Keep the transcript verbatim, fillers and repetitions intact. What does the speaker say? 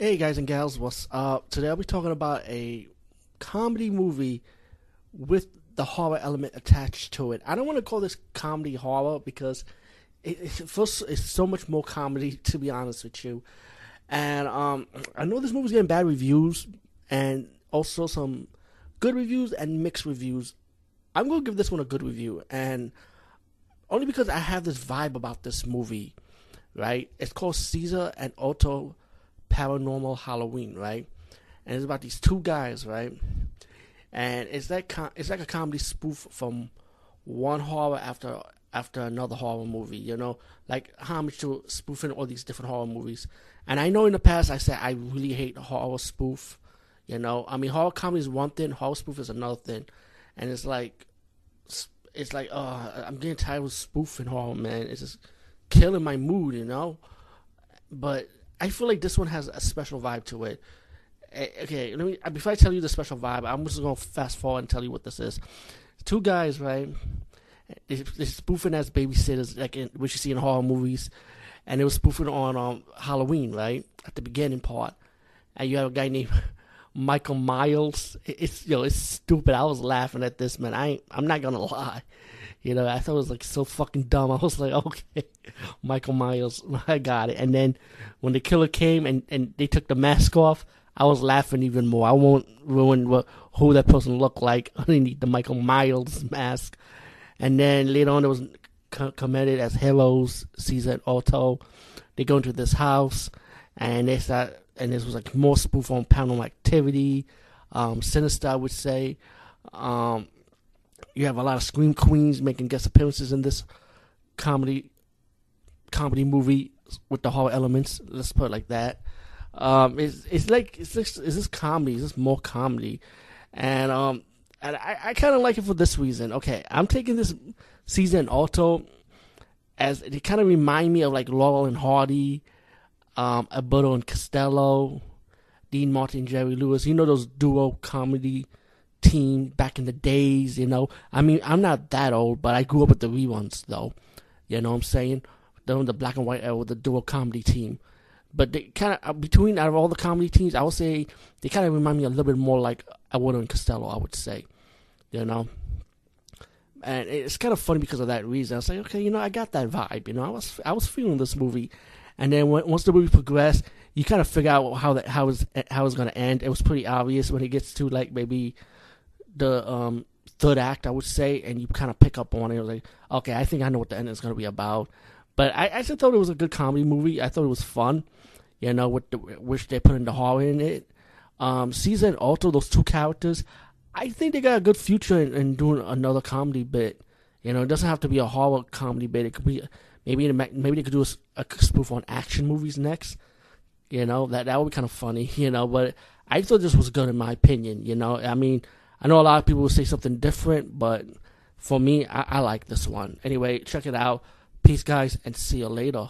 Hey guys and gals, what's up? Today I'll be talking about a comedy movie with the horror element attached to it. I don't want to call this comedy horror because it, it feels it's so much more comedy, to be honest with you. And um, I know this movie's getting bad reviews and also some good reviews and mixed reviews. I'm going to give this one a good review, and only because I have this vibe about this movie, right? It's called Caesar and Otto Paranormal Halloween, right? And it's about these two guys, right? And it's like com- it's like a comedy spoof from one horror after after another horror movie, you know, like homage to spoofing all these different horror movies. And I know in the past I said I really hate horror spoof, you know. I mean, horror comedy is one thing, horror spoof is another thing, and it's like it's like uh, I'm getting tired of spoofing horror, man. It's just killing my mood, you know. But I feel like this one has a special vibe to it. Okay, let me, before I tell you the special vibe, I'm just going to fast forward and tell you what this is. Two guys, right? They're spoofing as babysitters, like in, which you see in horror movies. And they were spoofing on um, Halloween, right? At the beginning part. And you have a guy named Michael Miles. It's, you know, it's stupid. I was laughing at this, man. I ain't, I'm not going to lie. You know, I thought it was, like, so fucking dumb. I was like, okay, Michael Miles, I got it. And then when the killer came and, and they took the mask off, I was laughing even more. I won't ruin what, who that person looked like underneath the Michael Miles mask. And then later on, it was c- commended as heroes, Caesar and Otto. They go into this house, and they start, and this was, like, more spoof on Paranormal Activity. Um, sinister, I would say. Um... You have a lot of scream queens making guest appearances in this comedy comedy movie with the horror elements. Let's put it like that. Um, it's it's like it's just, it's just comedy. It's just more comedy, and um, and I, I kind of like it for this reason. Okay, I'm taking this Caesar and Otto as they kind of remind me of like Laurel and Hardy, um, Alberto and Costello, Dean Martin, Jerry Lewis. You know those duo comedy team back in the days, you know. I mean, I'm not that old, but I grew up with the reruns, though. You know what I'm saying? They're on the black and white era with the dual comedy team. But they kind of, between out of all the comedy teams, I would say they kind of remind me a little bit more like Alberto and Costello, I would say. You know? And it's kind of funny because of that reason. I was like, okay, you know, I got that vibe. You know, I was I was feeling this movie. And then when, once the movie progressed, you kind of figure out how that how it's, how it's going to end. It was pretty obvious when it gets to, like, maybe the um, third act, I would say, and you kind of pick up on it. It was like, okay, I think I know what the end is going to be about. But I, I just thought it was a good comedy movie. I thought it was fun, you know, with the, which they put in the horror in it. Um, Caesar and Otto, those two characters, I think they got a good future in, in doing another comedy bit. You know, it doesn't have to be a horror comedy bit. It could be, maybe maybe they could do a, a spoof on action movies next. You know, that, that would be kind of funny, you know. But I thought this was good in my opinion, you know. I mean, I know a lot of people will say something different, but for me, I, I like this one. Anyway, check it out. Peace, guys, and see you later.